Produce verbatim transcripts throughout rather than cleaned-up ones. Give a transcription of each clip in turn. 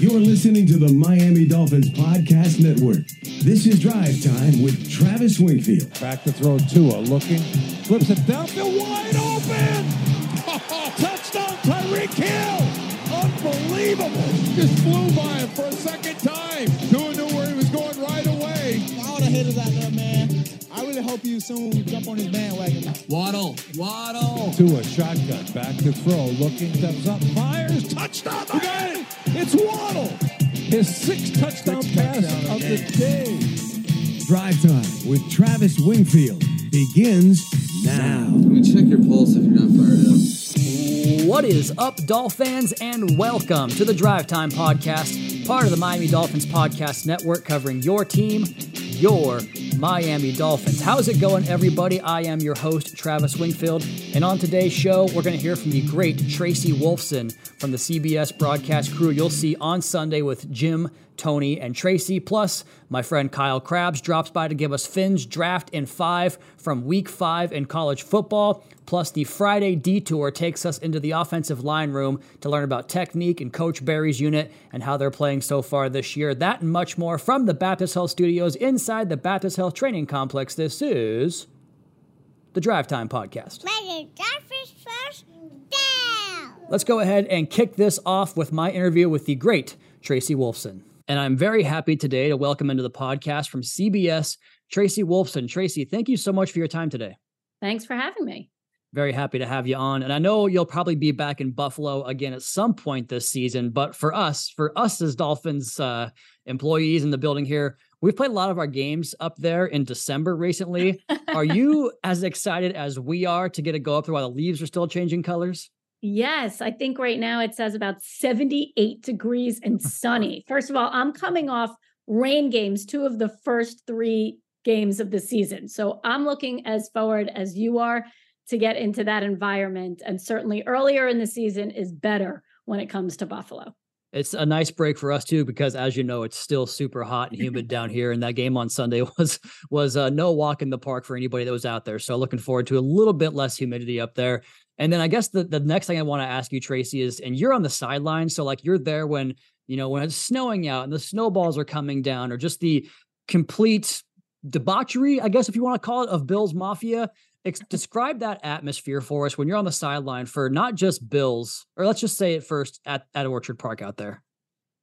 You're listening to the Miami Dolphins Podcast Network. This is Drive Time with Travis Wingfield. Back to throw Tua, looking, flips it downfield, wide open! Touchdown, Tyreek Hill! Unbelievable! Just flew by him for a second time. Tua knew where he was going right away. I would have hit us out there, man. I really hope you soon jump on his bandwagon. Waddle, Waddle. Tua, shotgun, back to throw, looking, steps up, fires, touchdown! You got it! It's Waddle! His sixth touchdown six pass touchdown of, of the game. day. Drive Time with Travis Wingfield begins now. You check your pulse if you're not fired up. What is up, Dolphins, and welcome to the Drive Time Podcast, part of the Miami Dolphins Podcast Network, covering your team, your Miami Dolphins. How's it going, everybody? I am your host, Travis Wingfield, and on today's show, we're going to hear from the great Tracy Wolfson from the C B S broadcast crew you'll see on Sunday with Jim, Tony, and Tracy. Plus, my friend Kyle Crabbs drops by to give us Finn's draft in five from week five in college football. Plus, the Friday detour takes us into the offensive line room to learn about technique and Coach Barry's unit and how they're playing so far this year. That and much more from the Baptist Health Studios inside the Baptist Health Training Complex. This is the Drive Time Podcast. Let's go ahead and kick this off with my interview with the great Tracy Wolfson. And I'm very happy today to welcome into the podcast from C B S, Tracy Wolfson. Tracy, thank you so much for your time today. Thanks for having me. Very happy to have you on. And I know you'll probably be back in Buffalo again at some point this season. But for us, for us as Dolphins uh, employees in the building here, we've played a lot of our games up there in December recently. Are you as excited as we are to get to go up there while the leaves are still changing colors? Yes, I think right now it says about seventy-eight degrees and sunny. First of all, I'm coming off rain games, two of the first three games of the season. So I'm looking as forward as you are to get into that environment. And certainly earlier in the season is better when it comes to Buffalo. It's a nice break for us too, because as you know, it's still super hot and humid down here. And that game on Sunday was, was uh, no walk in the park for anybody that was out there. So looking forward to a little bit less humidity up there. And then I guess the, the next thing I want to ask you, Tracy, is, and you're on the sideline. So like you're there when, you know, when it's snowing out and the snowballs are coming down, or just the complete debauchery, I guess, if you want to call it, of Bills Mafia. Ex- describe that atmosphere for us when you're on the sideline for not just Bills, or let's just say it first at, at Orchard Park out there.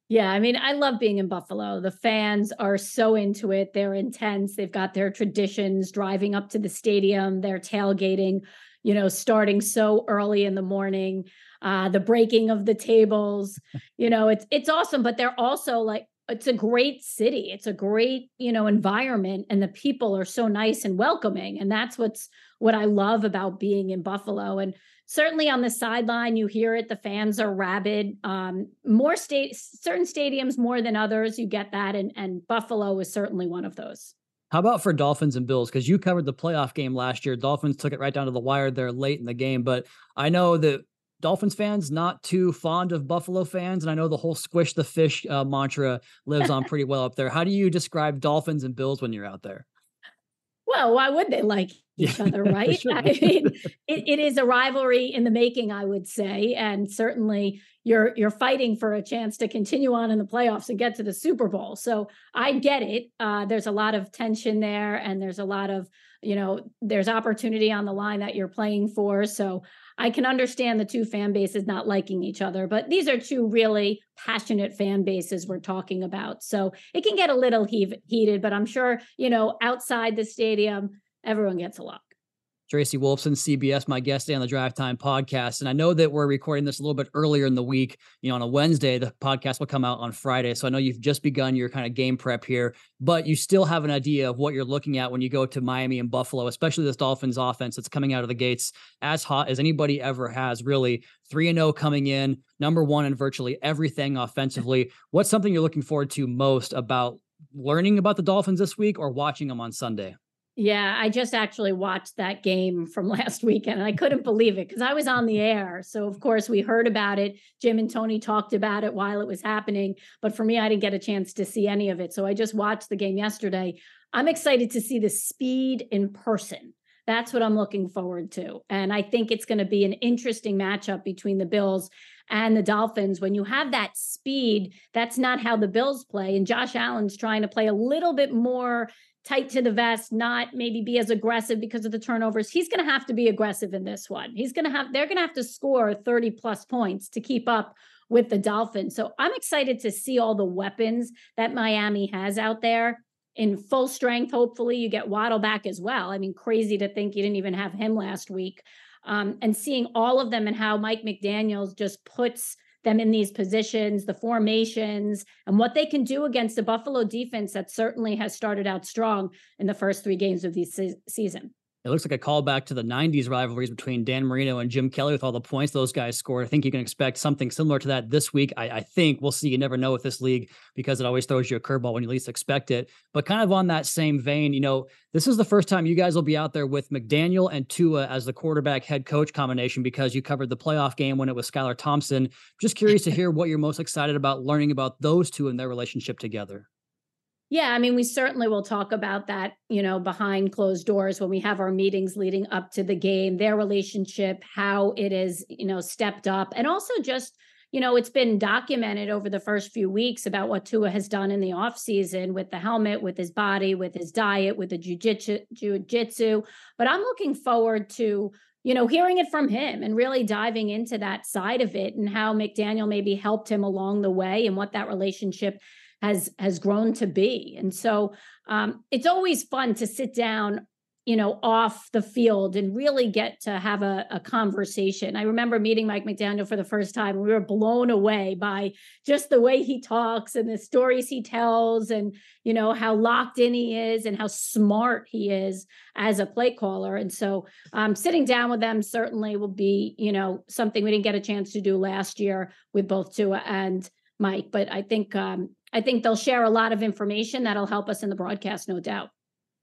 Yeah, I mean, I love being in Buffalo. The fans are so into it. They're intense. They've got their traditions, driving up to the stadium, they're tailgating, you know, starting so early in the morning, uh, the breaking of the tables, you know, it's, it's awesome, but they're also like, it's a great city. It's a great, you know, environment, and the people are so nice and welcoming. And that's what's, what I love about being in Buffalo. And certainly on the sideline, you hear it, the fans are rabid, um, more state, certain stadiums more than others, you get that. And, and Buffalo is certainly one of those. How about for Dolphins and Bills? Because you covered the playoff game last year. Dolphins took it right down to the wire there late in the game. But I know that Dolphins fans not too fond of Buffalo fans. And I know the whole squish the fish uh, mantra lives on pretty well up there. How do you describe Dolphins and Bills when you're out there? Well, why would they like each other, right? Sure. I mean, it, it is a rivalry in the making, I would say. And certainly you're you're fighting for a chance to continue on in the playoffs and get to the Super Bowl. So I get it. Uh, there's a lot of tension there, and there's a lot of, you know, there's opportunity on the line that you're playing for. So I can understand the two fan bases not liking each other, but these are two really passionate fan bases we're talking about. So it can get a little he- heated, but I'm sure, you know, outside the stadium, everyone gets along. Tracy Wolfson, C B S, my guest today on the Drive Time Podcast. And I know that we're recording this a little bit earlier in the week. You know, on a Wednesday, the podcast will come out on Friday. So I know you've just begun your kind of game prep here, but you still have an idea of what you're looking at when you go to Miami and Buffalo, especially this Dolphins offense that's coming out of the gates as hot as anybody ever has, really. three and oh coming in, number one in virtually everything offensively. What's something you're looking forward to most about learning about the Dolphins this week or watching them on Sunday? Yeah, I just actually watched that game from last weekend, and I couldn't believe it because I was on the air. So, of course, we heard about it. Jim and Tony talked about it while it was happening. But for me, I didn't get a chance to see any of it. So I just watched the game yesterday. I'm excited to see the speed in person. That's what I'm looking forward to. And I think it's going to be an interesting matchup between the Bills and the Dolphins. When you have that speed, that's not how the Bills play. And Josh Allen's trying to play a little bit more tight to the vest, not maybe be as aggressive because of the turnovers. He's going to have to be aggressive in this one. He's going to have, they're going to have to score thirty plus points to keep up with the Dolphins. So I'm excited to see all the weapons that Miami has out there in full strength. Hopefully you get Waddle back as well. I mean, crazy to think you didn't even have him last week. Um, and seeing all of them and how Mike McDaniel just puts them in these positions, the formations, and what they can do against the Buffalo defense that certainly has started out strong in the first three games of the se- season. It looks like a callback to the nineties rivalries between Dan Marino and Jim Kelly with all the points those guys scored. I think you can expect something similar to that this week. I, I think we'll see. You never know with this league because it always throws you a curveball when you least expect it. But kind of on that same vein, you know, this is the first time you guys will be out there with McDaniel and Tua as the quarterback head coach combination because you covered the playoff game when it was Skylar Thompson. Just curious to hear what you're most excited about learning about those two and their relationship together. Yeah, I mean, we certainly will talk about that, you know, behind closed doors when we have our meetings leading up to the game, their relationship, how it is, you know, stepped up. And also just, you know, it's been documented over the first few weeks about what Tua has done in the offseason with the helmet, with his body, with his diet, with the jiu-jitsu, jiu-jitsu. But I'm looking forward to, you know, hearing it from him and really diving into that side of it and how McDaniel maybe helped him along the way and what that relationship has has grown to be. And so um, it's always fun to sit down, you know, off the field and really get to have a, a conversation. I remember meeting Mike McDaniel for the first time, and we were blown away by just the way he talks and the stories he tells and, you know, how locked in he is and how smart he is as a play caller. And so um, sitting down with them certainly will be, you know, something we didn't get a chance to do last year with both Tua and Mike. But I think, um, I think they'll share a lot of information that'll help us in the broadcast, no doubt.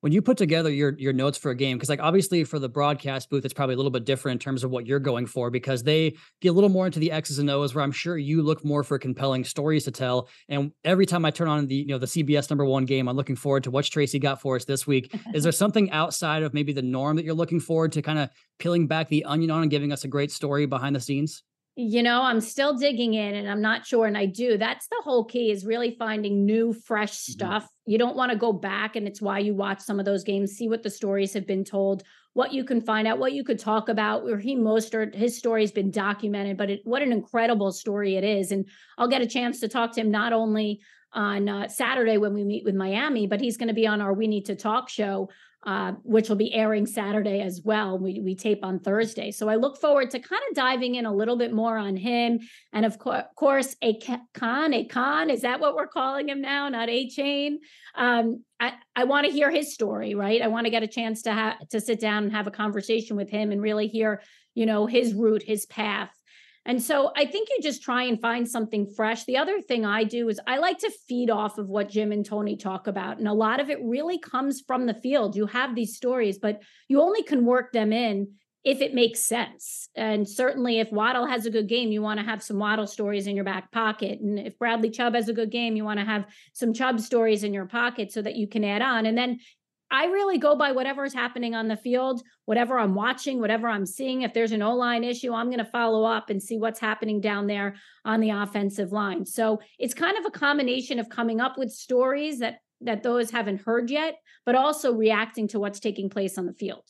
When you put together your your notes for a game, because like obviously for the broadcast booth, it's probably a little bit different in terms of what you're going for because they get a little more into the X's and O's where I'm sure you look more for compelling stories to tell. And every time I turn on the, you know, the C B S number one game, I'm looking forward to what's Tracy got for us this week. Is there something outside of maybe the norm that you're looking forward to kind of peeling back the onion on and giving us a great story behind the scenes? You know, I'm still digging in and I'm not sure. And I do. That's the whole key is really finding new, fresh stuff. Mm-hmm. You don't want to go back. And it's why you watch some of those games, see what the stories have been told, what you can find out, what you could talk about, where he most or his story has been documented. But it, what an incredible story it is. And I'll get a chance to talk to him not only on uh, Saturday when we meet with Miami, but he's going to be on our We Need to Talk show, uh, which will be airing Saturday as well. We we tape on Thursday. So I look forward to kind of diving in a little bit more on him. And of co- course, Achane, Achane, is that what we're calling him now? Not Achane. Um, I, I want to hear his story, right? I want to get a chance to ha- to sit down and have a conversation with him and really hear, you know, his route, his path. And so I think you just try and find something fresh. The other thing I do is I like to feed off of what Jim and Tony talk about. And a lot of it really comes from the field. You have these stories, but you only can work them in if it makes sense. And certainly if Waddle has a good game, you want to have some Waddle stories in your back pocket. And if Bradley Chubb has a good game, you want to have some Chubb stories in your pocket so that you can add on. And then I really go by whatever is happening on the field, whatever I'm watching, whatever I'm seeing. If there's an O-line issue, I'm going to follow up and see what's happening down there on the offensive line. So it's kind of a combination of coming up with stories that that those haven't heard yet, but also reacting to what's taking place on the field.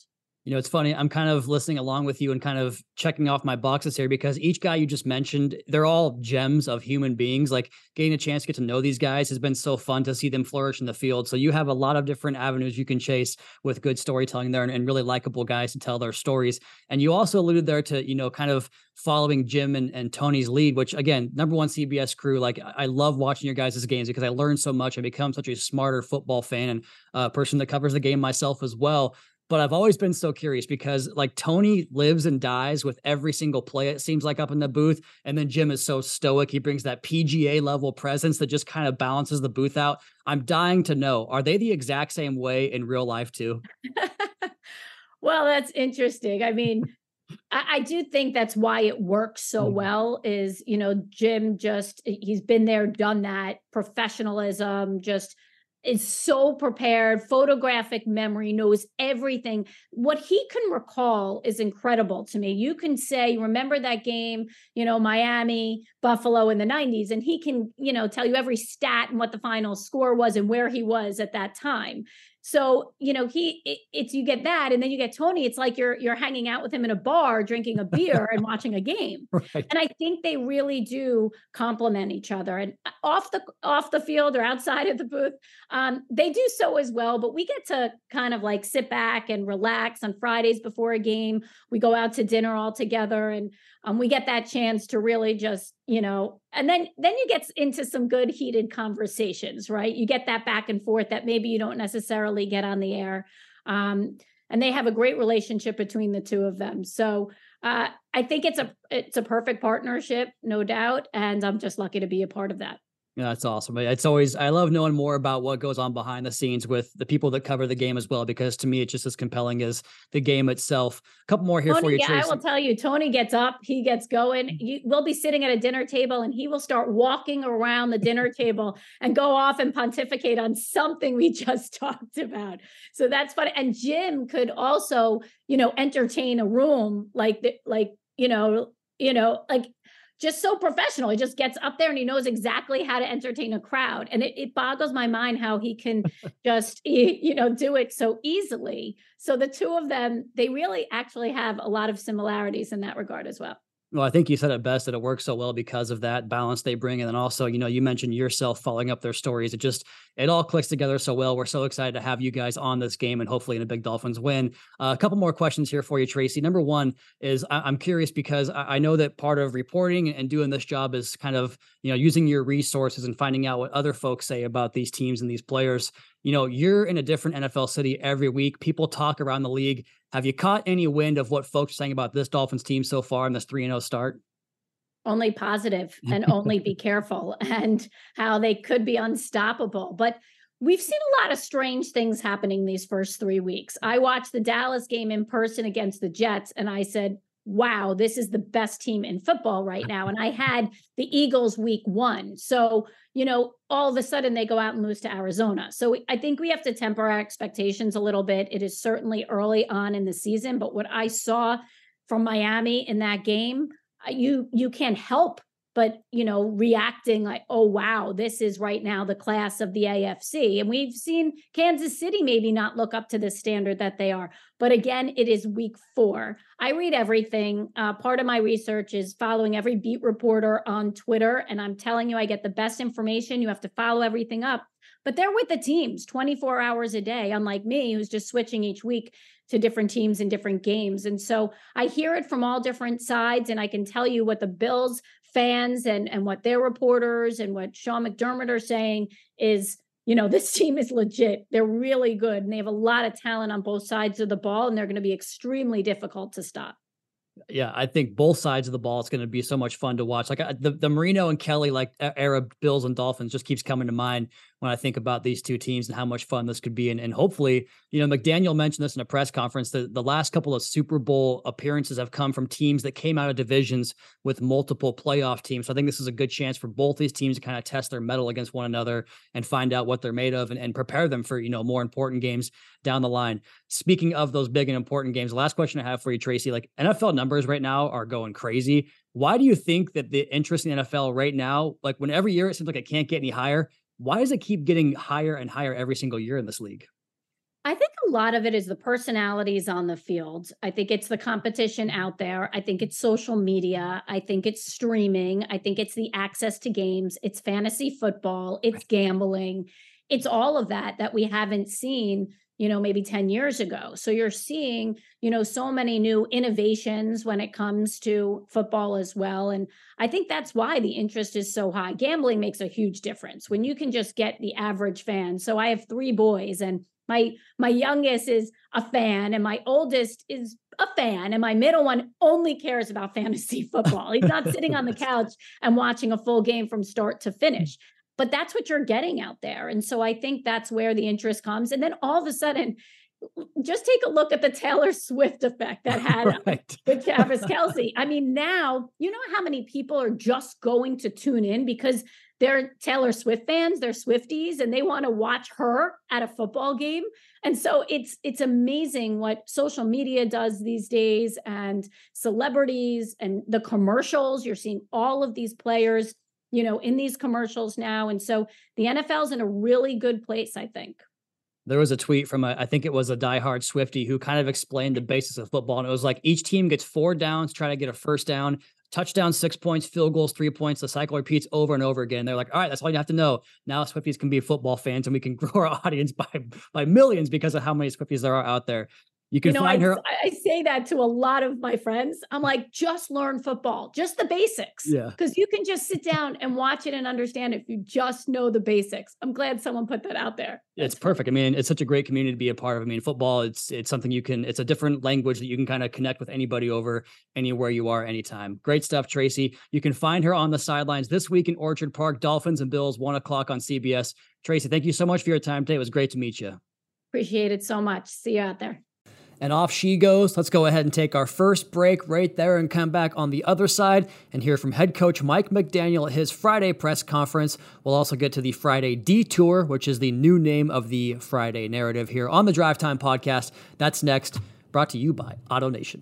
You know, it's funny. I'm kind of listening along with you and kind of checking off my boxes here because each guy you just mentioned, they're all gems of human beings. Like getting a chance to get to know these guys has been so fun to see them flourish in the field. So you have a lot of different avenues you can chase with good storytelling there and, and really likable guys to tell their stories. And you also alluded there to, you know, kind of following Jim and, and Tony's lead, which again, number one C B S crew, like I love watching your guys' games because I learn so much. I become such a smarter football fan and a uh, person that covers the game myself as well. But I've always been so curious because like Tony lives and dies with every single play, it seems like, up in the booth. And then Jim is so stoic. He brings that P G A level presence that just kind of balances the booth out. I'm dying to know, are they the exact same way in real life too? Well, that's interesting. I mean, I, I do think that's why it works so well is, you know, Jim just, he's been there, done that, professionalism, just is so prepared, photographic memory, knows everything. What he can recall is incredible to me. You can say, remember that game, you know, Miami, Buffalo in the nineties, and he can, you know, tell you every stat and what the final score was and where he was at that time. So, you know, he, it, it's, you get that. And then you get Tony. It's like you're, you're hanging out with him in a bar, drinking a beer and watching a game. Right. And I think they really do complement each other, and off the, off the field or outside of the booth. Um, they do so as well, but we get to kind of like sit back and relax on Fridays before a game. We go out to dinner all together, and um, we get that chance to really just, you know, and then, then you get into some good heated conversations, right? You get that back and forth that maybe you don't necessarily get on the air. Um, and they have a great relationship between the two of them. So uh, I think it's a, it's a perfect partnership, no doubt. And I'm just lucky to be a part of that. Yeah, that's awesome. It's always, I love knowing more about what goes on behind the scenes with the people that cover the game as well, because to me, it's just as compelling as the game itself. A couple more here Tony, for you, yeah, Tracy. I will tell you, Tony gets up, he gets going. You, we'll be sitting at a dinner table and he will start walking around the dinner table and go off and pontificate on something we just talked about. So that's fun. And Jim could also, you know, entertain a room like, the, like, you know, you know, like, just so professional. He just gets up there and he knows exactly how to entertain a crowd. And it, it boggles my mind how he can just, you know, do it so easily. So the two of them, they really actually have a lot of similarities in that regard as well. Well, I think you said it best, that it works so well because of that balance they bring. And then also, you know, you mentioned yourself following up their stories. It just, it all clicks together so well. We're so excited to have you guys on this game and hopefully in a big Dolphins win. Uh, a couple more questions here for you, Tracy. Number one is I- I'm curious because I-, I know that part of reporting and doing this job is kind of, you know, using your resources and finding out what other folks say about these teams and these players. You know, you're in a different N F L city every week. People talk around the league. Have you caught any wind of what folks are saying about this Dolphins team so far in this three and oh start? Only positive, and only be careful, and how they could be unstoppable. But we've seen a lot of strange things happening these first three weeks. I watched the Dallas game in person against the Jets, and I said, wow, this is the best team in football right now. And I had the Eagles week one. So, you know, all of a sudden they go out and lose to Arizona. So I think we have to temper our expectations a little bit. It is certainly early on in the season, but what I saw from Miami in that game, you, you can't help but, you know, reacting like, oh, wow, this is right now the class of the A F C. And we've seen Kansas City maybe not look up to the standard that they are. But again, it is week four. I read everything. Uh, part of my research is following every beat reporter on Twitter. And I'm telling you, I get the best information. You have to follow everything up. But they're with the teams twenty-four hours a day, unlike me, who's just switching each week to different teams and different games. And so I hear it from all different sides. And I can tell you what the Bills fans and, and what their reporters and what Sean McDermott are saying is, you know, this team is legit. They're really good. And they have a lot of talent on both sides of the ball. And they're going to be extremely difficult to stop. Yeah, I think both sides of the ball, it's going to be so much fun to watch. Like the, the Marino and Kelly, like era Bills and Dolphins just keeps coming to mind when I think about these two teams and how much fun this could be. And, and hopefully, you know, McDaniel mentioned this in a press conference, that the last couple of Super Bowl appearances have come from teams that came out of divisions with multiple playoff teams. So I think this is a good chance for both these teams to kind of test their mettle against one another and find out what they're made of, and, and prepare them for, you know, more important games down the line. Speaking of those big and important games, the last question I have for you, Tracy, like N F L numbers right now are going crazy. Why do you think that the interest in the N F L right now, like when every year it seems like it can't get any higher, why does it keep getting higher and higher every single year in this league? I think a lot of it is the personalities on the field. I think it's the competition out there. I think it's social media. I think it's streaming. I think it's the access to games. It's fantasy football. It's gambling. It's all of that that we haven't seen, you know, maybe ten years ago. So you're seeing, you know, so many new innovations when it comes to football as well. And I think that's why the interest is so high. Gambling makes a huge difference when you can just get the average fan. So I have three boys, and my, my youngest is a fan, and my oldest is a fan, and my middle one only cares about fantasy football. He's not sitting on the couch and watching a full game from start to finish. But that's what you're getting out there. And so I think that's where the interest comes. And then all of a sudden, just take a look at the Taylor Swift effect that had right. with Travis Kelce. I mean, now, you know how many people are just going to tune in because they're Taylor Swift fans, they're Swifties, and they want to watch her at a football game. And so it's, it's amazing what social media does these days, and celebrities and the commercials. You're seeing all of these players, you know, in these commercials now. And so the N F L's in a really good place, I think. There was a tweet from, a, I think it was a diehard Swiftie who kind of explained the basis of football. And it was like, each team gets four downs, try to get a first down, touchdown, six points, field goals, three points. The cycle repeats over and over again. They're like, all right, that's all you have to know. Now Swifties can be football fans and we can grow our audience by, by millions because of how many Swifties there are out there. You can you know, find I, her. I say that to a lot of my friends. I'm like, just learn football, just the basics. Yeah. Because you can just sit down and watch it and understand if you just know the basics. I'm glad someone put that out there. That's it's perfect. Funny. I mean, it's such a great community to be a part of. I mean, football, it's it's something you can, it's a different language that you can kind of connect with anybody over anywhere you are, anytime. Great stuff, Tracy. You can find her on the sidelines this week in Orchard Park, Dolphins and Bills, one o'clock on C B S. Tracy, thank you so much for your time today. It was great to meet you. Appreciate it so much. See you out there. And off she goes. Let's go ahead and take our first break right there and come back on the other side and hear from head coach Mike McDaniel at his Friday press conference. We'll also get to the Friday Detour, which is the new name of the Friday narrative here on the Drive Time Podcast. That's next, brought to you by AutoNation.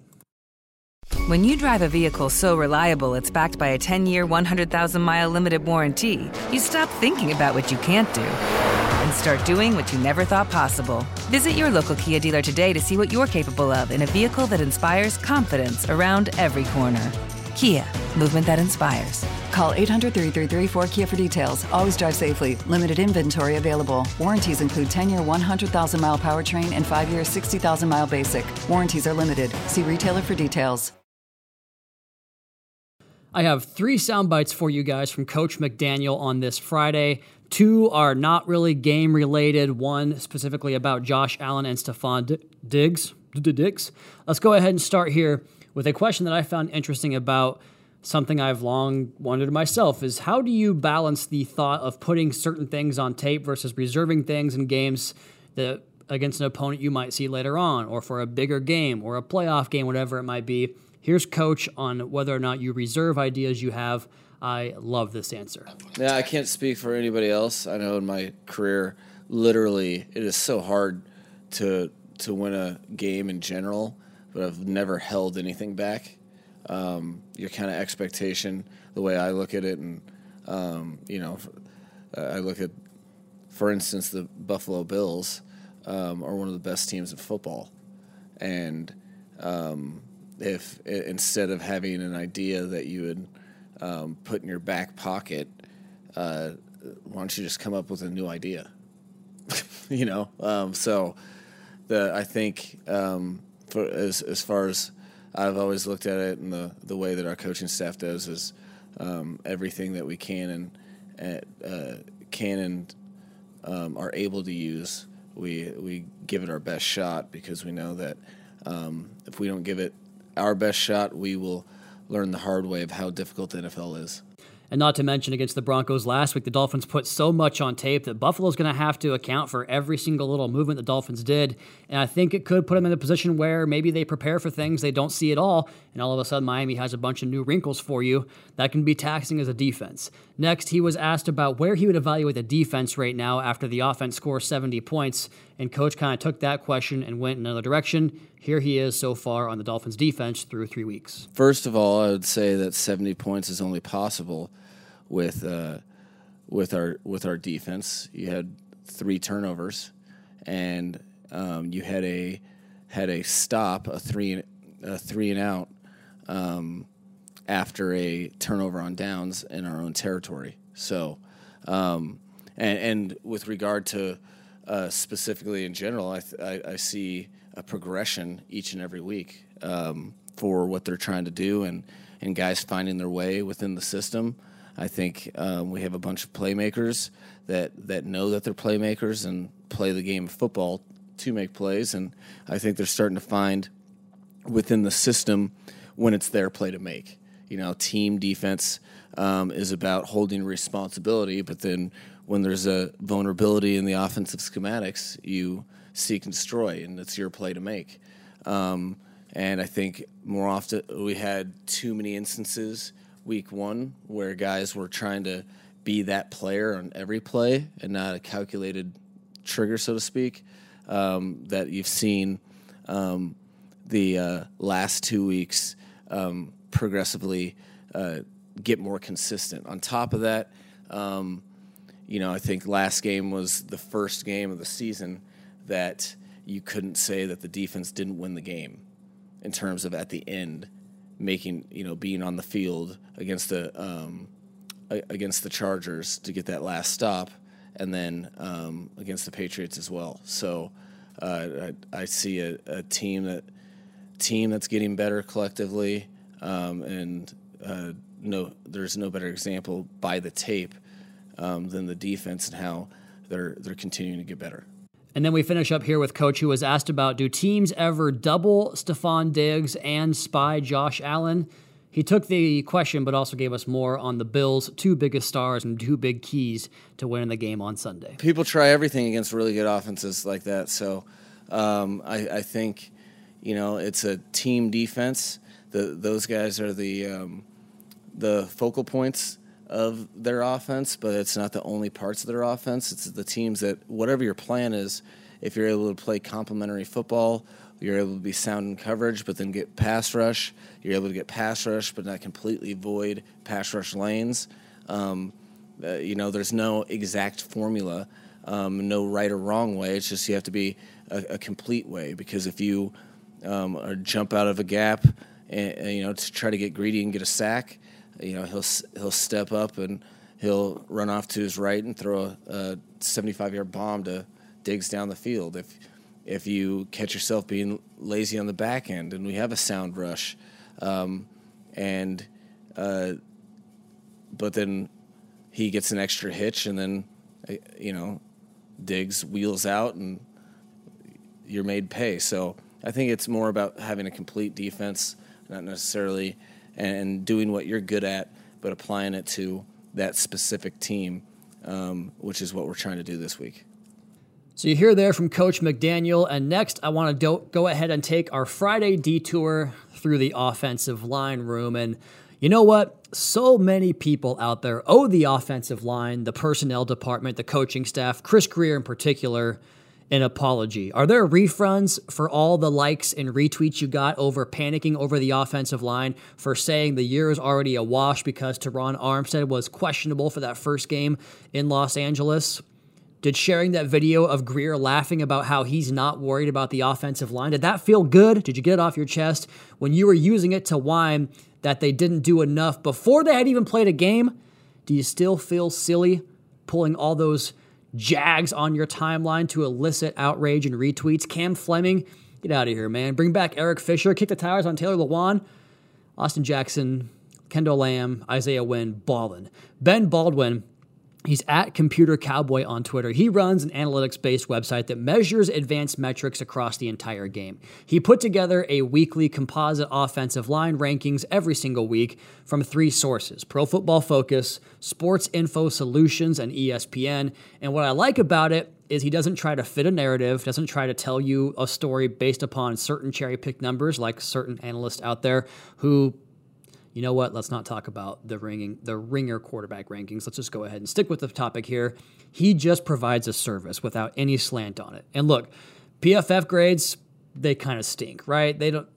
When you drive a vehicle so reliable it's backed by a ten-year, one hundred thousand mile limited warranty, you stop thinking about what you can't do. Start doing what you never thought possible. Visit your local Kia dealer today to see what you're capable of in a vehicle that inspires confidence around every corner. Kia, movement that inspires. Call eight hundred, three three three, four K I A for details. Always drive safely. Limited inventory available. Warranties include ten-year, one hundred thousand mile powertrain and five-year, sixty thousand mile basic. Warranties are limited. See retailer for details. I have three sound bites for you guys from Coach McDaniel on this Friday. Two are not really game-related, one specifically about Josh Allen and Stefon Diggs. Diggs. Let's go ahead and start here with a question that I found interesting about something I've long wondered myself, is how do you balance the thought of putting certain things on tape versus reserving things in games that against an opponent you might see later on, or for a bigger game, or a playoff game, whatever it might be. Here's Coach on whether or not you reserve ideas you have. I love this answer. Yeah, I can't speak for anybody else. I know in my career, literally, it is so hard to to win a game in general, but I've never held anything back. Um, your kind of expectation, the way I look at it, and, um, you know, I look at, for instance, the Buffalo Bills um, are one of the best teams in football. And um if instead of having an idea that you would um, put in your back pocket, uh, why don't you just come up with a new idea? you know, um, so the I think um, for as as far as I've always looked at it, and the the way that our coaching staff does is um, everything that we can and uh, can and um, are able to use, we we give it our best shot, because we know that um, if we don't give it our best shot, we will learn the hard way of how difficult the N F L is. And not to mention, against the Broncos last week, the Dolphins put so much on tape that Buffalo's going to have to account for every single little movement the Dolphins did. And I think it could put them in a position where maybe they prepare for things they don't see at all, and all of a sudden Miami has a bunch of new wrinkles for you. That can be taxing as a defense. Next, he was asked about where he would evaluate the defense right now after the offense scores seventy points, and Coach kind of took that question and went in another direction. Here he is so far on the Dolphins' defense through three weeks. First of all, I would say that seventy points is only possible with uh, with our with our defense. You had three turnovers, and um, you had a had a stop, a three a three and out um, after a turnover on downs in our own territory. So, um, and, and with regard to uh, specifically in general, I, th- I, I see a progression each and every week um, for what they're trying to do, and, and guys finding their way within the system. I think um, we have a bunch of playmakers that, that know that they're playmakers and play the game of football to make plays, and I think they're starting to find within the system when it's their play to make. you know, team defense um, is about holding responsibility, but then when there's a vulnerability in the offensive schematics, you seek and destroy, and it's your play to make. Um, and I think more often we had too many instances week one where guys were trying to be that player on every play and not a calculated trigger, so to speak, um, that you've seen um, the uh, last two weeks um, progressively uh, get more consistent. On top of that, um, you know, I think last game was the first game of the season that you couldn't say that the defense didn't win the game in terms of at the end making, you know, being on the field against the um, against the Chargers to get that last stop, and then um, against the Patriots as well. So uh, I, I see a, a team that team that's getting better collectively, um, and uh, no, there's no better example by the tape um, than the defense and how they're they're continuing to get better. And then we finish up here with Coach, who was asked about, do teams ever double Stefon Diggs and spy Josh Allen? He took the question, but also gave us more on the Bills' two biggest stars and two big keys to winning the game on Sunday. People try everything against really good offenses like that. So um, I, I think, you know, it's a team defense. The, those guys are the um, the focal points of their offense, but it's not the only parts of their offense. It's the teams that, whatever your plan is, if you're able to play complementary football, you're able to be sound in coverage, but then get pass rush. You're able to get pass rush, but not completely void pass rush lanes. Um, uh, you know, there's no exact formula, um, no right or wrong way. It's just you have to be a, a complete way, because if you um, or jump out of a gap, and, and, you know, to try to get greedy and get a sack, you know, he'll he'll step up and he'll run off to his right and throw a seventy-five-yard bomb to Diggs down the field. If if you catch yourself being lazy on the back end, and we have a sound rush, um, and uh, but then he gets an extra hitch, and then, you know, Diggs wheels out, and you're made pay. So I think it's more about having a complete defense, not necessarily, and doing what you're good at, but applying it to that specific team, um, which is what we're trying to do this week. So you hear there from Coach McDaniel, and next I want to do- go ahead and take our Friday detour through the offensive line room. And you know what? So many people out there owe the offensive line, the personnel department, the coaching staff, Chris Greer in particular, an apology. Are there refunds for all the likes and retweets you got over panicking over the offensive line, for saying the year is already a wash because Terron Armstead was questionable for that first game in Los Angeles? Did sharing that video of Greer laughing about how he's not worried about the offensive line, did that feel good? Did you get it off your chest when you were using it to whine that they didn't do enough before they had even played a game? Do you still feel silly pulling all those jags on your timeline to elicit outrage and retweets? Cam Fleming, get out of here, man. Bring back Eric Fisher. Kick the tires on Taylor Lewan. Austin Jackson, Kendall Lamb, Isaiah Wynn, ballin'. Ben Baldwin, he's at Computer Cowboy on Twitter. He runs an analytics-based website that measures advanced metrics across the entire game. He put together a weekly composite offensive line rankings every single week from three sources: Pro Football Focus, Sports Info Solutions, and E S P N. And what I like about it is he doesn't try to fit a narrative, doesn't try to tell you a story based upon certain cherry-picked numbers like certain analysts out there who... You know what? Let's not talk about the ringing, the ringer quarterback rankings. Let's just go ahead and stick with the topic here. He just provides a service without any slant on it. And look, P F F grades, they kind of stink, right? They don't.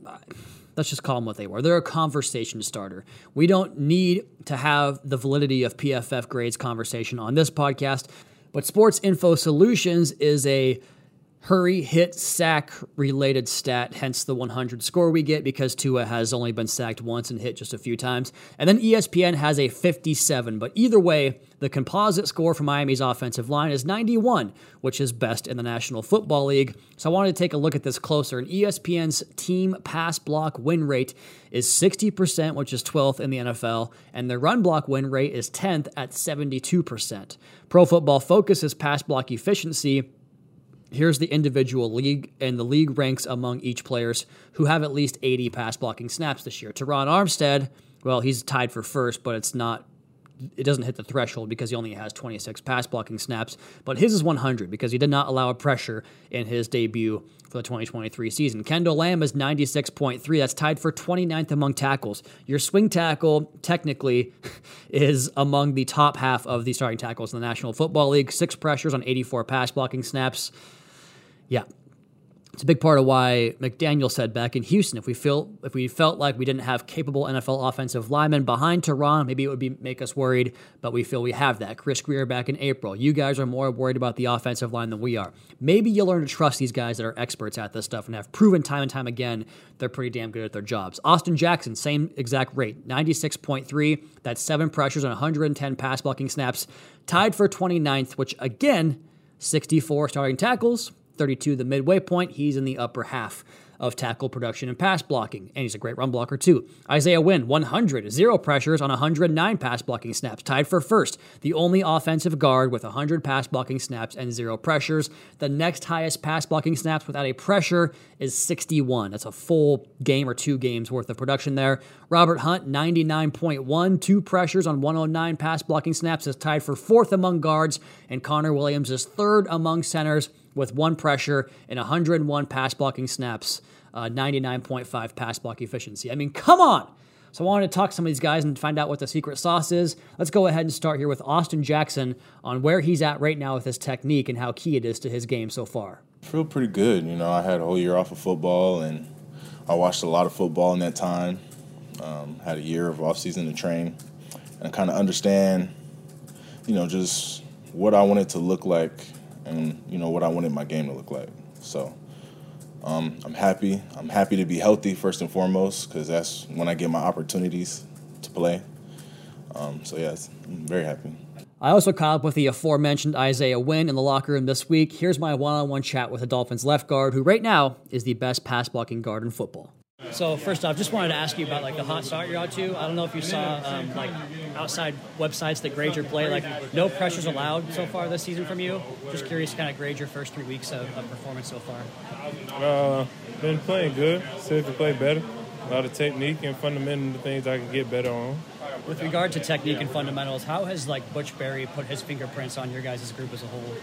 Let's just call them what they were. They're a conversation starter. We don't need to have the validity of P F F grades conversation on this podcast. But Sports Info Solutions is a hurry, hit, sack related stat, hence the one hundred score we get because Tua has only been sacked once and hit just a few times. And then E S P N has a fifty-seven, but either way, the composite score for Miami's offensive line is ninety-one, which is best in the National Football League. So I wanted to take a look at this closer. And E S P N's team pass block win rate is sixty percent, which is twelfth in the N F L, and their run block win rate is tenth at seventy-two percent. Pro Football Focus's pass block efficiency, here's the individual league, and the league ranks among each players who have at least eighty pass blocking snaps this year. Terron Armstead well, he's tied for first, but it's not, it doesn't hit the threshold because he only has twenty-six pass blocking snaps, but his is one hundred because he did not allow a pressure in his debut for the twenty twenty-three season. Kendall Lamb is ninety-six point three. That's tied for twenty-ninth among tackles. Your swing tackle technically is among the top half of the starting tackles in the National Football League. Six pressures on eighty-four pass blocking snaps. Yeah. It's a big part of why McDaniel said back in Houston, if we feel if we felt like we didn't have capable N F L offensive linemen behind Terron, maybe it would be make us worried, but we feel we have that. Chris Greer back in April. You guys are more worried about the offensive line than we are. Maybe you'll learn to trust these guys that are experts at this stuff and have proven time and time again they're pretty damn good at their jobs. Austin Jackson, same exact rate, ninety-six point three. That's seven pressures on one hundred ten pass blocking snaps, tied for twenty-ninth, which again, sixty-four starting tackles, thirty-two the midway point. He's in the upper half of tackle production and pass blocking, and he's a great run blocker too. Isaiah Wynn, one hundred, zero pressures on one hundred nine pass blocking snaps, tied for first, the only offensive guard with one hundred pass blocking snaps and zero pressures. The next highest pass blocking snaps without a pressure is sixty-one. That's a full game or two games worth of production there. Robert Hunt, ninety-nine point one, two pressures on one hundred nine pass blocking snaps, is tied for fourth among guards, and Connor Williams is third among centers with one pressure and one hundred one pass blocking snaps, uh, ninety-nine point five pass block efficiency. I mean, come on. So I wanted to talk to some of these guys and find out what the secret sauce is. Let's go ahead and start here with Austin Jackson on where he's at right now with his technique and how key it is to his game so far. I feel pretty good. You know, I had a whole year off of football, and I watched a lot of football in that time. Um, had a year of offseason to train, and I kind of understand, you know, just what I wanted to look like and, you know, what I wanted my game to look like. So um, I'm happy. I'm happy to be healthy, first and foremost, because that's when I get my opportunities to play. Um, so, yeah, it's, I'm very happy. I also caught up with the aforementioned Isaiah Wynn in the locker room this week. Here's my one-on-one chat with the Dolphins left guard, who right now is the best pass-blocking guard in football. So first off, just wanted to ask you about like the hot start you're out to. I don't know if you saw um, like outside websites that grade your play. Like no pressures allowed so far this season from you. Just curious to kind of grade your first three weeks of, of performance so far. Uh, been playing good. Still can play better. A lot of technique and fundamental things I can get better on. With regard to technique and fundamentals, how has like Butch Barry put his fingerprints on your guys' group as a whole?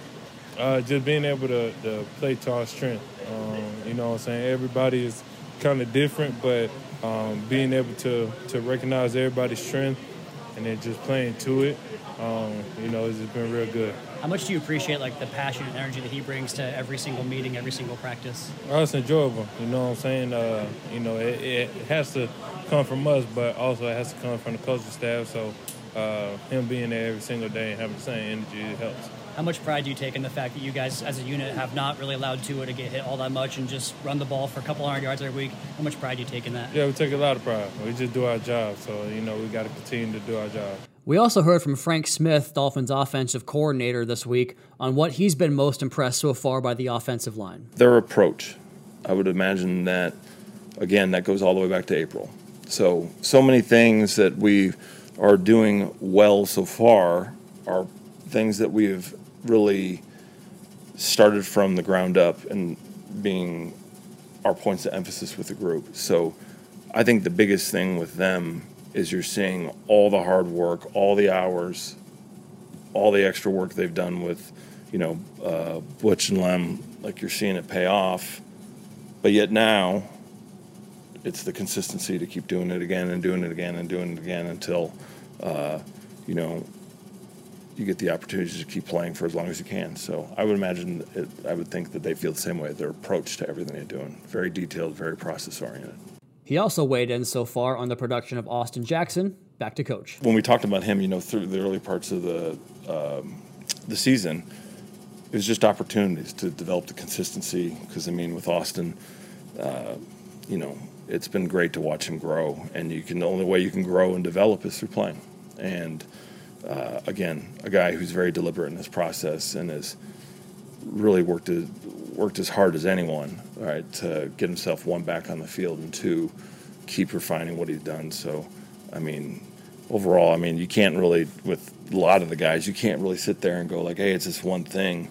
Uh, just being able to, to play to our strength. Um, you know what I'm saying? Everybody is kind of different, but um, being able to, to recognize everybody's strength and then just playing to it, um, you know, it's been real good. How much do you appreciate, like, the passion and energy that he brings to every single meeting, every single practice? Oh, it's enjoyable, you know what I'm saying? Uh, you know, it, it has to come from us, but also it has to come from the coaching staff, so uh, him being there every single day and having the same energy, it helps. How much pride do you take in the fact that you guys as a unit have not really allowed Tua to get hit all that much and just run the ball for a couple hundred yards every week? How much pride do you take in that? Yeah, we take a lot of pride. We just do our job. So, you know, we got to continue to do our job. We also heard from Frank Smith, Dolphins offensive coordinator this week, on what he's been most impressed so far by the offensive line. Their approach. I would imagine that, again, that goes all the way back to April. So, so many things that we are doing well so far are things that we've really started from the ground up and being our points of emphasis with the group. So I think the biggest thing with them is you're seeing all the hard work, all the hours, all the extra work they've done with, you know, uh, Butch and Lem, like you're seeing it pay off. But yet now it's the consistency to keep doing it again and doing it again and doing it again until, uh, you know, you get the opportunity to keep playing for as long as you can. So I would imagine, it, I would think that they feel the same way, their approach to everything they're doing. Very detailed, very process-oriented. He also weighed in so far on the production of Austin Jackson. Back to coach. When we talked about him, you know, through the early parts of the um, the season, it was just opportunities to develop the consistency because, I mean, with Austin, uh, you know, it's been great to watch him grow. And you can the only way you can grow and develop is through playing. And Uh, again, a guy who's very deliberate in his process and has really worked as, worked as hard as anyone, right, to get himself, one, back on the field, and two, keep refining what he's done. So, I mean, overall, I mean, you can't really, with a lot of the guys, you can't really sit there and go like, hey, it's this one thing,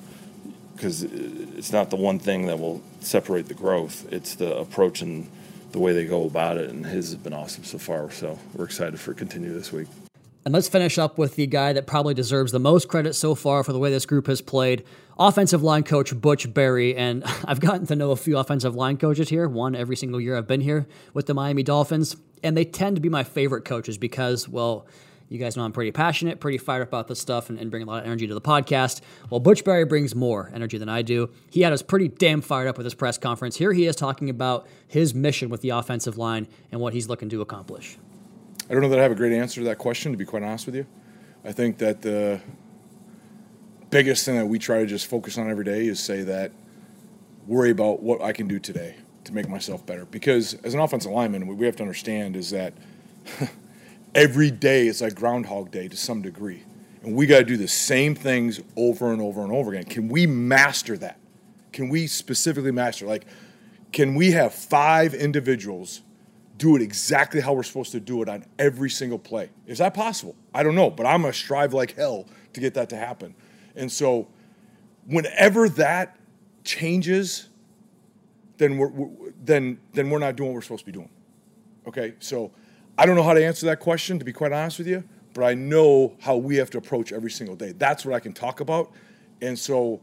because it's not the one thing that will separate the growth. It's the approach and the way they go about it, and his has been awesome so far. So we're excited for it to continue this week. And let's finish up with the guy that probably deserves the most credit so far for the way this group has played, offensive line coach Butch Barry. And I've gotten to know a few offensive line coaches here, one every single year I've been here with the Miami Dolphins, and they tend to be my favorite coaches because, well, you guys know I'm pretty passionate, pretty fired up about this stuff, and, and bring a lot of energy to the podcast. Well, Butch Barry brings more energy than I do. He had us pretty damn fired up with his press conference. Here he is talking about his mission with the offensive line and what he's looking to accomplish. I don't know that I have a great answer to that question, to be quite honest with you. I think that the biggest thing that we try to just focus on every day is say that, worry about what I can do today to make myself better. Because as an offensive lineman, what we have to understand is that every day it's like Groundhog Day to some degree. And we got to do the same things over and over and over again. Can we master that? Can we specifically master? Like, can we have five individuals do it exactly how we're supposed to do it on every single play? Is that possible? I don't know, but I'm going to strive like hell to get that to happen. And so whenever that changes, then we're, we're, then, then we're not doing what we're supposed to be doing. Okay, so I don't know how to answer that question, to be quite honest with you, but I know how we have to approach every single day. That's what I can talk about. And so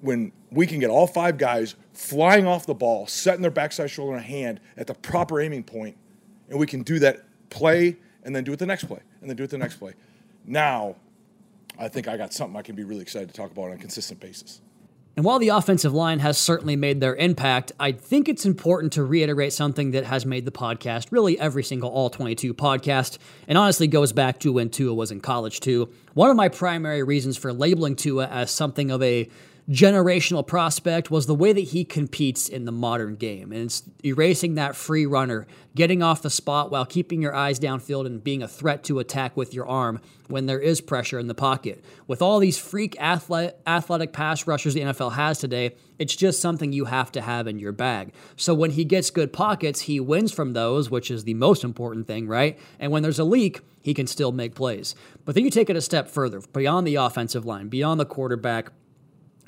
when we can get all five guys flying off the ball, setting their backside shoulder and hand at the proper aiming point, and we can do that play and then do it the next play and then do it the next play. Now I think I got something I can be really excited to talk about on a consistent basis. And while the offensive line has certainly made their impact, I think it's important to reiterate something that has made the podcast, really every single All twenty-two podcast, and honestly goes back to when Tua was in college too. One of my primary reasons for labeling Tua as something of a generational prospect was the way that he competes in the modern game. And it's erasing that free runner, getting off the spot while keeping your eyes downfield and being a threat to attack with your arm when there is pressure in the pocket. With all these freak athletic, athletic pass rushers the N F L has today, it's just something you have to have in your bag. So when he gets good pockets, he wins from those, which is the most important thing, right? And when there's a leak, he can still make plays. But then you take it a step further, beyond the offensive line, beyond the quarterback,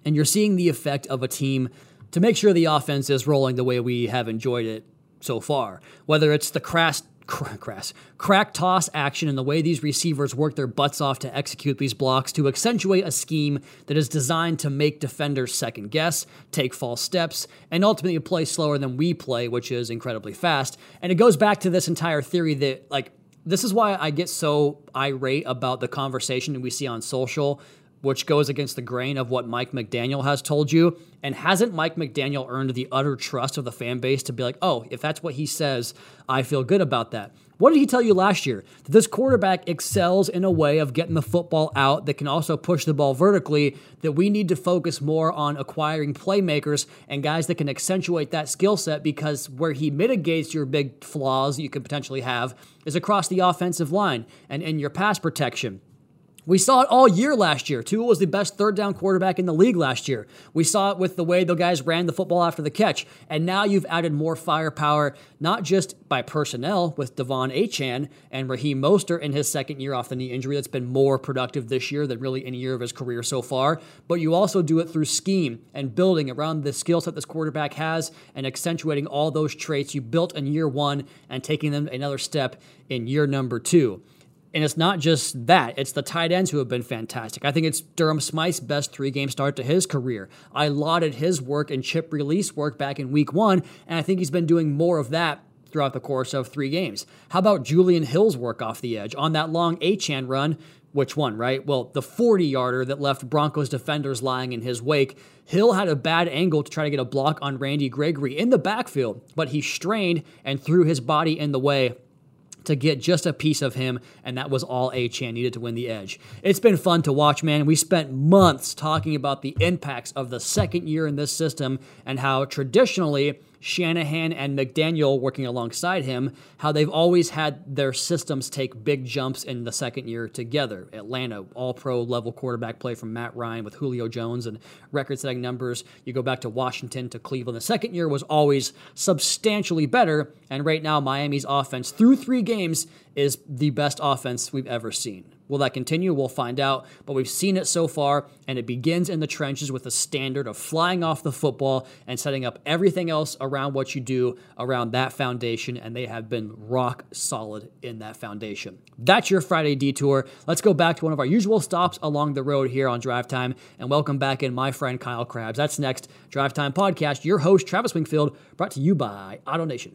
and you're seeing the effect of a team to make sure the offense is rolling the way we have enjoyed it so far. Whether it's the crass, crass, crack toss action and the way these receivers work their butts off to execute these blocks to accentuate a scheme that is designed to make defenders second guess, take false steps, and ultimately play slower than we play, which is incredibly fast. And it goes back to this entire theory that, like, this is why I get so irate about the conversation that we see on social, which goes against the grain of what Mike McDaniel has told you. And hasn't Mike McDaniel earned the utter trust of the fan base to be like, oh, if that's what he says, I feel good about that? What did he tell you last year? That this quarterback excels in a way of getting the football out that can also push the ball vertically, that we need to focus more on acquiring playmakers and guys that can accentuate that skill set, because where he mitigates your big flaws that you could potentially have is across the offensive line and in your pass protection. We saw it all year last year. Tua was the best third down quarterback in the league last year. We saw it with the way the guys ran the football after the catch. And now you've added more firepower, not just by personnel with Devon Achane and Raheem Mostert in his second year off the knee injury. That's been more productive this year than really any year of his career so far. But you also do it through scheme and building around the skill set this quarterback has and accentuating all those traits you built in year one and taking them another step in year number two. And it's not just that. It's the tight ends who have been fantastic. I think it's Durham Smythe's best three-game start to his career. I lauded his work and chip release work back in week one, and I think he's been doing more of that throughout the course of three games. How about Julian Hill's work off the edge on that long Achane run? Which one, right? Well, the forty-yarder that left Broncos defenders lying in his wake. Hill had a bad angle to try to get a block on Randy Gregory in the backfield, but he strained and threw his body in the way to get just a piece of him, and that was all Achane needed to win the edge. It's been fun to watch, man. We spent months talking about the impacts of the second year in this system and how traditionally Shanahan and McDaniel working alongside him, how they've always had their systems take big jumps in the second year together. Atlanta, all-pro level quarterback play from Matt Ryan with Julio Jones and record-setting numbers. You go back to Washington to Cleveland. The second year was always substantially better, and right now Miami's offense through three games is the best offense we've ever seen. Will that continue? We'll find out, but we've seen it so far, and it begins in the trenches with a standard of flying off the football and setting up everything else around what you do around that foundation, and they have been rock solid in that foundation. That's your Friday detour. Let's go back to one of our usual stops along the road here on Drive Time, and welcome back in my friend Kyle Crabbs. That's next. Drive Time Podcast, your host, Travis Wingfield, brought to you by AutoNation.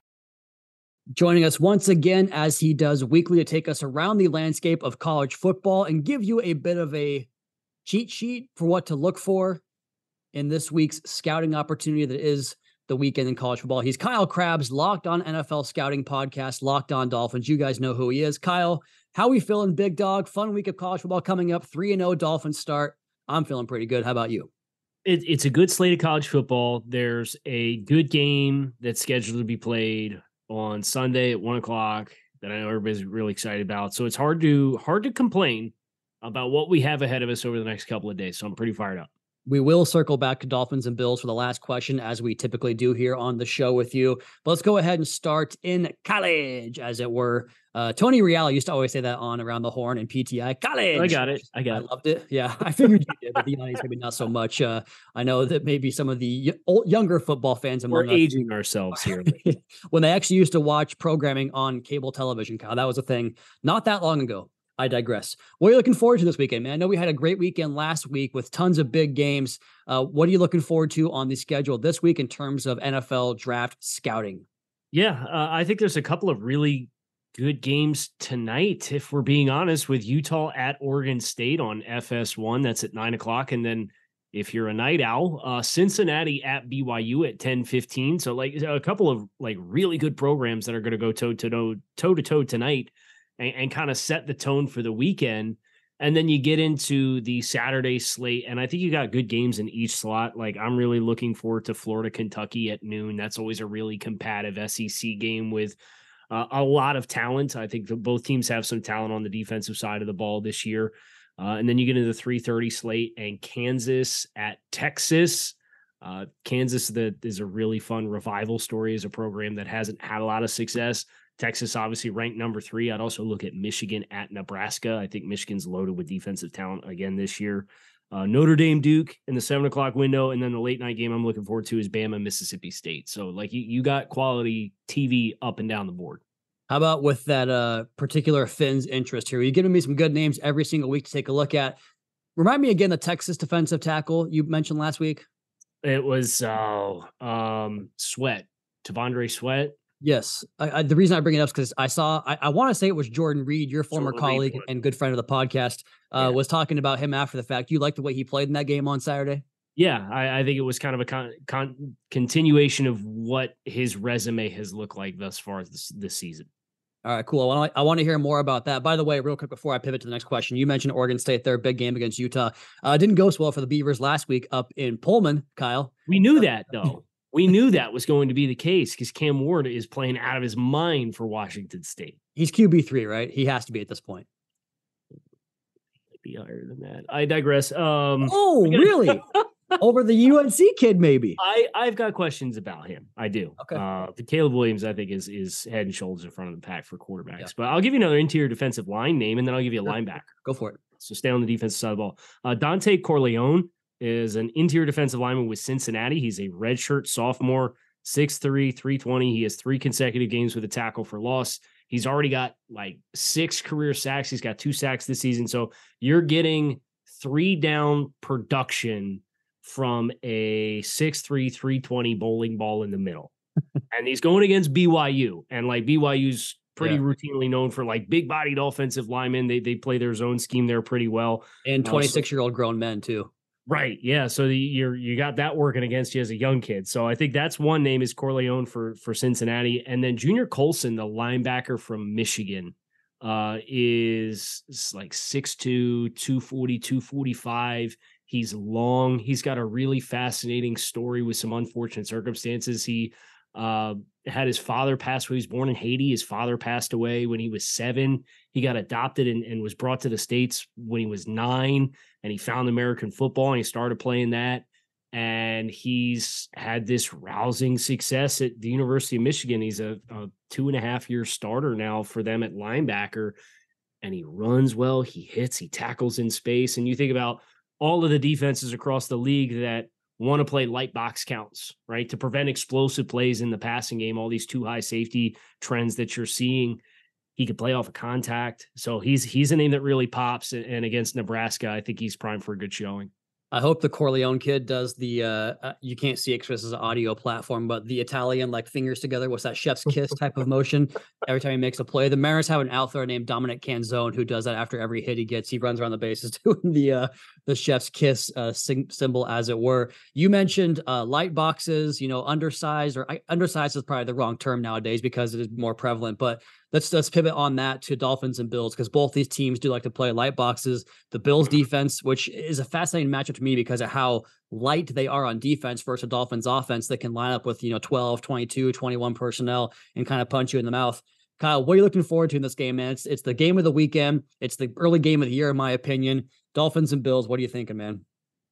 Joining us once again, as he does weekly, to take us around the landscape of college football and give you a bit of a cheat sheet for what to look for in this week's scouting opportunity that is the weekend in college football. He's Kyle Crabbs, Locked On N F L Scouting Podcast, Locked On Dolphins. You guys know who he is. Kyle, how we feeling, big dog? Fun week of college football coming up. three and oh Dolphins start. I'm feeling pretty good. How about you? It, it's a good slate of college football. There's a good game that's scheduled to be played on Sunday at one o'clock that I know everybody's really excited about. So it's hard to hard to complain about what we have ahead of us over the next couple of days. So I'm pretty fired up. We will circle back to Dolphins and Bills for the last question, as we typically do here on the show with you. But let's go ahead and start in college, as it were. Uh, Tony Reale used to always say that on Around the Horn and P T I. College! I got it. I got I it. I loved it. Yeah, I figured you did, but the audience maybe not so much. Uh, I know that maybe some of the y- younger football fans. We're aging us. ourselves here. When they actually used to watch programming on cable television, Kyle, that was a thing not that long ago. I digress. What are you looking forward to this weekend, man? I know we had a great weekend last week with tons of big games. Uh, what are you looking forward to on the schedule this week in terms of N F L draft scouting? Yeah, uh, I think there's a couple of really good games tonight, if we're being honest, with Utah at Oregon State on F S one. That's at nine o'clock. And then if you're a night owl, uh, Cincinnati at B Y U at ten fifteen. So like a couple of like really good programs that are going to go toe-to-toe, toe-to-toe tonight. And, and kind of set the tone for the weekend. And then you get into the Saturday slate, and I think you got good games in each slot. Like, I'm really looking forward to Florida, Kentucky at noon. That's always a really competitive S E C game with uh, a lot of talent. I think the, both teams have some talent on the defensive side of the ball this year. Uh, and then you get into the three thirty slate and Kansas at Texas. Uh, Kansas the, is a really fun revival story as a program that hasn't had a lot of success. Texas, obviously, ranked number three. I'd also look at Michigan at Nebraska. I think Michigan's loaded with defensive talent again this year. Uh, Notre Dame, Duke in the seven o'clock window. And then the late night game I'm looking forward to is Bama, Mississippi State. So, like, you, you got quality T V up and down the board. How about with that uh, particular Finn's interest here? You're giving me some good names every single week to take a look at. Remind me again the Texas defensive tackle you mentioned last week. It was uh, um, Sweat, Tavondre Sweat. Yes. I, I, the reason I bring it up is because I saw, I, I want to say it was Jordan Reed, your former Jordan colleague Reed. And good friend of the podcast, uh, yeah. was talking about him after the fact. You liked the way he played in that game on Saturday? Yeah, I, I think it was kind of a con, con, continuation of what his resume has looked like thus far this, this season. All right, cool. I want, to, I want to hear more about that. By the way, real quick before I pivot to the next question, you mentioned Oregon State, their big game against Utah. Uh, didn't go so well for the Beavers last week up in Pullman, Kyle. We knew that, though. We knew that was going to be the case because Cam Ward is playing out of his mind for Washington State. He's Q B three, right? He has to be at this point. Might be higher than that. I digress. Um, oh, gonna... really? Over the U N C kid, maybe. I, I've got questions about him. I do. Okay. Uh, Caleb Williams, I think, is is head and shoulders in front of the pack for quarterbacks. Yeah. But I'll give you another interior defensive line name, and then I'll give you a linebacker. Go for it. So stay on the defensive side of the ball. Uh, Dante Corleone is an interior defensive lineman with Cincinnati. He's a redshirt sophomore, six three, three twenty. He has three consecutive games with a tackle for loss. He's already got like six career sacks. He's got two sacks this season. So you're getting three down production from a six three, three twenty bowling ball in the middle. And he's going against B Y U. And like B Y U's pretty yeah. routinely known for like big bodied offensive linemen. They, they play their zone scheme there pretty well. And twenty-six year old grown men too. Right. Yeah. So the, you're, you got that working against you as a young kid. So I think that's one name is Corleone for, for Cincinnati. And then Junior Colson, the linebacker from Michigan, uh, is, is like six two, two forty, two forty-five. He's long. He's got a really fascinating story with some unfortunate circumstances. He uh, had his father pass away. He was born in Haiti. His father passed away when he was seven. He got adopted and, and was brought to the States when he was nine. And he found American football and he started playing that. And he's had this rousing success at the University of Michigan. He's a, a two and a half year starter now for them at linebacker. And he runs well, he hits, he tackles in space. And you think about all of the defenses across the league that want to play light box counts, right? To prevent explosive plays in the passing game, all these two high safety trends that you're seeing. He could play off a contact. So he's, he's a name that really pops. And against Nebraska, I think he's primed for a good showing. I hope the Corleone kid does the, uh, uh you can't see it because it's an audio platform, but the Italian, like fingers together, what's that chef's kiss type of motion every time he makes a play. The Mariners have an out there named Dominic Canzone who does that after every hit he gets. He runs around the bases doing the uh, the chef's kiss uh, sing- symbol, as it were. You mentioned uh, light boxes, you know, undersized or I, undersized is probably the wrong term nowadays because it is more prevalent, but Let's let's pivot on that to Dolphins and Bills, because both these teams do like to play light boxes. The Bills defense, which is a fascinating matchup to me because of how light they are on defense versus a Dolphins offense that can line up with, you know, twelve, twenty-two, twenty-one personnel and kind of punch you in the mouth. Kyle, what are you looking forward to in this game, man? It's, it's the game of the weekend. It's the early game of the year, in my opinion. Dolphins and Bills, what are you thinking, man?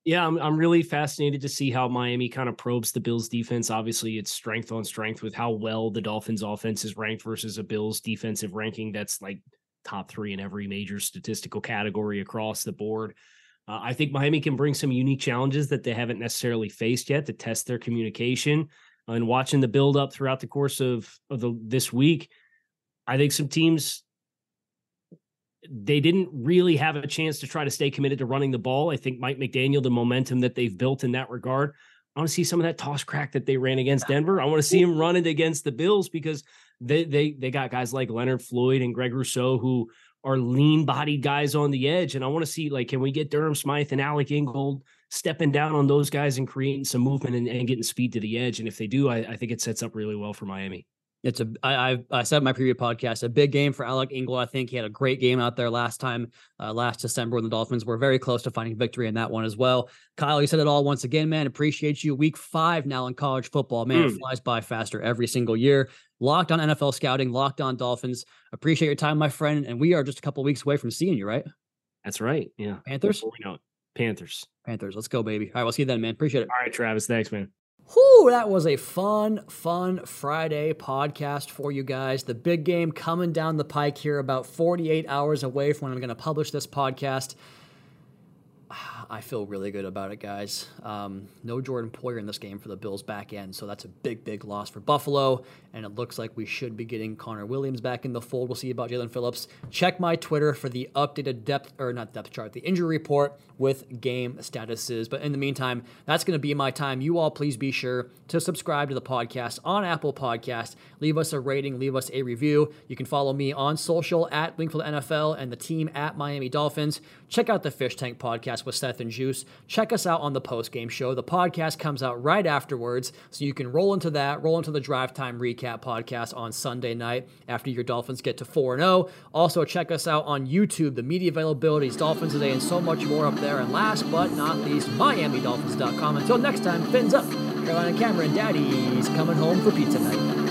Yeah, I'm I'm really fascinated to see how Miami kind of probes the Bills defense. Obviously, it's strength on strength with how well the Dolphins offense is ranked versus a Bills defensive ranking that's like top three in every major statistical category across the board. Uh, I think Miami can bring some unique challenges that they haven't necessarily faced yet to test their communication. And watching the build up throughout the course of, of the, this week, I think some teams, they didn't really have a chance to try to stay committed to running the ball. I think Mike McDaniel, the momentum that they've built in that regard, I want to see some of that toss crack that they ran against Denver. I want to see him run it against the Bills because they they they got guys like Leonard Floyd and Greg Rousseau who are lean-bodied guys on the edge. And I want to see, like, can we get Durham Smythe and Alec Ingold stepping down on those guys and creating some movement and, and getting speed to the edge? And if they do, I, I think it sets up really well for Miami. It's a, I, I've, I said in my previous podcast, a big game for Alec Ingold. I think he had a great game out there last time, uh, last December when the Dolphins were very close to finding victory in that one as well. Kyle, you said it all once again, man. Appreciate you. Week five now in college football, man. Mm. It flies by faster every single year. Locked On N F L Scouting, Locked On Dolphins. Appreciate your time, my friend. And we are just a couple weeks away from seeing you, right? That's right. Yeah. Panthers? We know it. Panthers. Panthers. Let's go, baby. All right, we'll see you then, man. Appreciate it. All right, Travis. Thanks, man. Whew, that was a fun, fun Friday podcast for you guys. The big game coming down the pike here, about forty-eight hours away from when I'm going to publish this podcast. I feel really good about it, guys. Um, no Jordan Poyer in this game for the Bills back end, so that's a big, big loss for Buffalo, and it looks like we should be getting Connor Williams back in the fold. We'll see about Jalen Phillips. Check my Twitter for the updated depth, or not depth chart, the injury report with game statuses. But in the meantime, that's going to be my time. You all please be sure to subscribe to the podcast on Apple Podcasts. Leave us a rating. Leave us a review. You can follow me on social at Wingfield N F L and the team at Miami Dolphins. Check out the Fish Tank Podcast with Seth and Juice. Check us out on the post-game show. The podcast comes out right afterwards, so you can roll into that, roll into the Drive Time Recap podcast on Sunday night after your Dolphins get to four and oh. Also, check us out on YouTube, the media availabilities, Dolphins Today, and so much more up there. And last but not least, Miami Dolphins dot com. Until next time, fins up. Carolina Cameron, Daddy's coming home for pizza night.